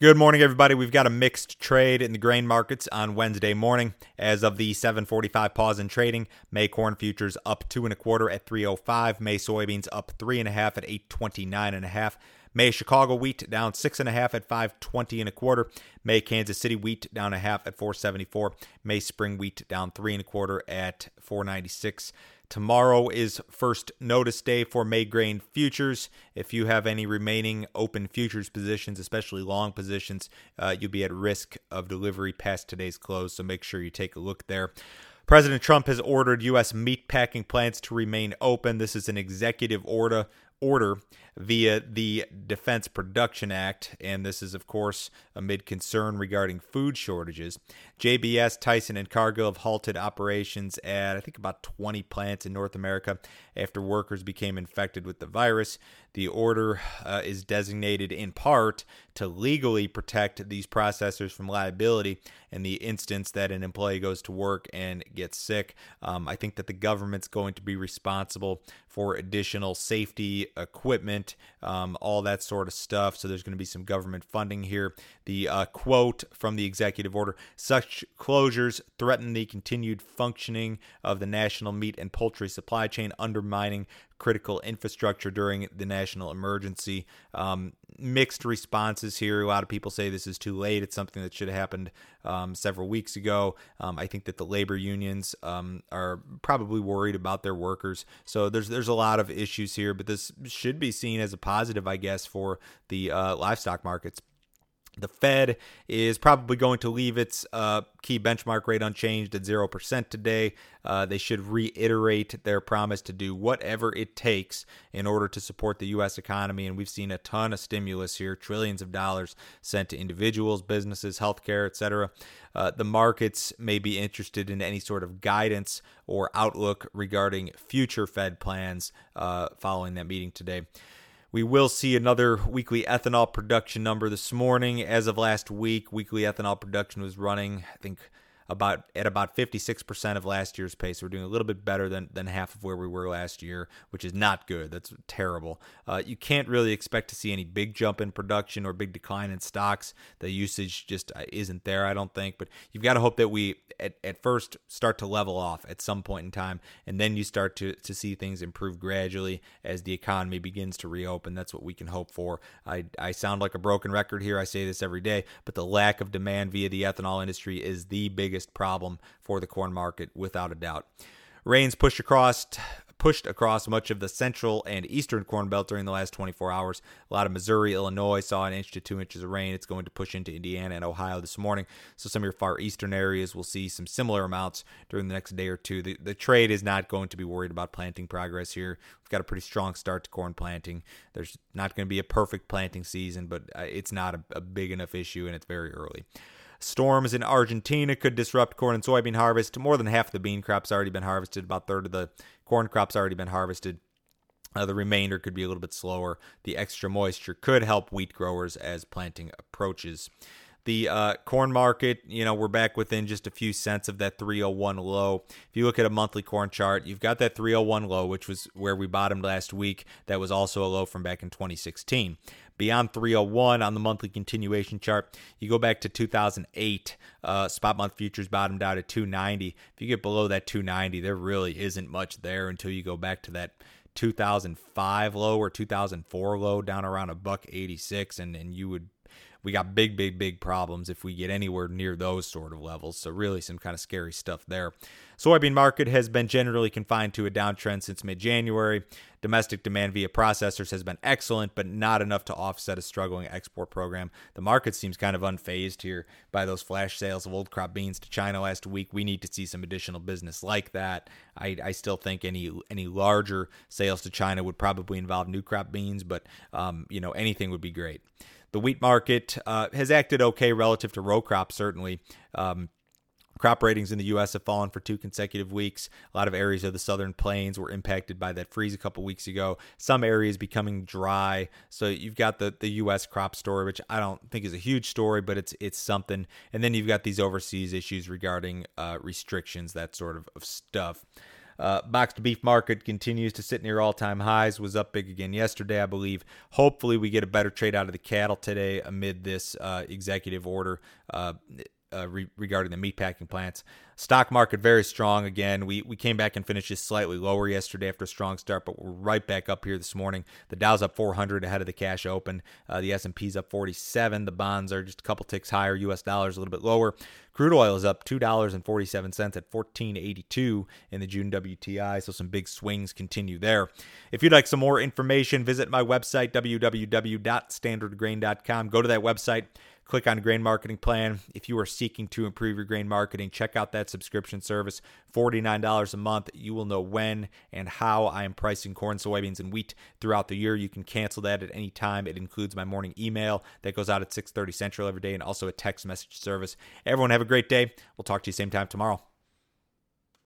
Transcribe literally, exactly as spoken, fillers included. Good morning, everybody. We've got a mixed trade in the grain markets on Wednesday morning. As of the seven forty-five pause in trading, May corn futures up two and a quarter at three oh five. May soybeans up three and a half at eight twenty-nine and a half. May Chicago wheat down six and a half at five twenty and a quarter. May Kansas City wheat down a half at four seventy-four. May spring wheat down three and a quarter at four ninety-six. Tomorrow is first notice day for May grain futures. If you have any remaining open futures positions, especially long positions, uh, you'll be at risk of delivery past today's close, so make sure you take a look there. President Trump has ordered U S meatpacking plants to remain open. This is an executive order order via the Defense Production Act, and this is, of course, amid concern regarding food shortages. J B S, Tyson, and Cargill have halted operations at, I think, about twenty plants in North America after workers became infected with the virus. The order uh, is designated in part to legally protect these processors from liability in the instance that an employee goes to work and gets sick. Um, I think that the government's going to be responsible for additional safety equipment, um, all that sort of stuff. So there's going to be some government funding here. The uh, quote from the executive order: such closures threaten the continued functioning of the national meat and poultry supply chain, undermining critical infrastructure during the national emergency. Um, mixed responses here. A lot of people say this is too late. It's something that should have happened um, several weeks ago. Um, I think that the labor unions um, are probably worried about their workers. So there's there's a lot of issues here, but this should be seen as a positive, I guess, for the uh, livestock markets. The Fed is probably going to leave its uh, key benchmark rate unchanged at zero percent today. Uh, they should reiterate their promise to do whatever it takes in order to support the U S economy. And we've seen a ton of stimulus here, trillions of dollars sent to individuals, businesses, healthcare, et cetera. Uh, the markets may be interested in any sort of guidance or outlook regarding future Fed plans uh, following that meeting today. We will see another weekly ethanol production number this morning. As of last week, weekly ethanol production was running, I think, about at about fifty-six percent of last year's pace. We're doing a little bit better than, than half of where we were last year, which is not good. That's terrible. Uh, you can't really expect to see any big jump in production or big decline in stocks. The usage just isn't there, I don't think. But you've got to hope that we, at, at first, start to level off at some point in time, and then you start to, to see things improve gradually as the economy begins to reopen. That's what we can hope for. I, I sound like a broken record here. I say this every day, but the lack of demand via the ethanol industry is the biggest problem for the corn market, without a doubt. Rains pushed across pushed across much of the central and eastern corn belt during the last twenty-four hours. A lot of Missouri, Illinois saw an inch to two inches of rain. It's going to push into Indiana and Ohio this morning. So some of your far eastern areas will see some similar amounts during the next day or two. The, the trade is not going to be worried about planting progress here. We've got a pretty strong start to corn planting. There's not going to be a perfect planting season, but it's not a, a big enough issue, and it's very early. Storms in Argentina could disrupt corn and soybean harvest. More than half the bean crop's already been harvested. About a third of the corn crop's already been harvested. Uh, the remainder could be a little bit slower. The extra moisture could help wheat growers as planting approaches. The uh, corn market, you know, we're back within just a few cents of that three oh one low. If you look at a monthly corn chart, you've got that three oh one low, which was where we bottomed last week. That was also a low from back in twenty sixteen. Beyond three oh one on the monthly continuation chart, you go back to two thousand eight. Uh, spot month futures bottomed out at two ninety. If you get below that two ninety, there really isn't much there until you go back to that two thousand five low or two thousand four low, down around a buck eighty-six, and and you would. We got big, big, big problems if we get anywhere near those sort of levels. So really some kind of scary stuff there. Soybean market has been generally confined to a downtrend since mid-January. Domestic demand via processors has been excellent, but not enough to offset a struggling export program. The market seems kind of unfazed here by those flash sales of old crop beans to China last week. We need to see some additional business like that. I, I still think any any larger sales to China would probably involve new crop beans, but um, you know, anything would be great. The wheat market uh, has acted okay relative to row crops, certainly. Um, crop ratings in the U S have fallen for two consecutive weeks. A lot of areas of the southern plains were impacted by that freeze a couple weeks ago. Some areas becoming dry. So you've got the, the U S crop story, which I don't think is a huge story, but it's it's something. And then you've got these overseas issues regarding uh, restrictions, that sort of, of stuff. Uh, boxed beef market continues to sit near all-time highs, was up big again yesterday, I believe. Hopefully we get a better trade out of the cattle today amid this uh, executive order uh, uh, re- regarding the meatpacking plants. Stock market very strong again. We we came back and finished just slightly lower yesterday after a strong start, but we're right back up here this morning. The Dow's up four hundred ahead of the cash open. Uh, the S and P's up forty-seven. The bonds are just a couple ticks higher. U S dollars a little bit lower. Crude oil is up two dollars and forty-seven cents at fourteen eighty-two in the June W T I, so some big swings continue there. If you'd like some more information, visit my website, w w w dot standard grain dot com. Go to that website, click on Grain Marketing Plan. If you are seeking to improve your grain marketing, check out that subscription service, forty-nine dollars a month. You will know when and how I am pricing corn, soybeans, and wheat throughout the year. You can cancel that at any time. It includes my morning email that goes out at six thirty Central every day, and also a text message service. Everyone have a great day. We'll talk to you same time tomorrow.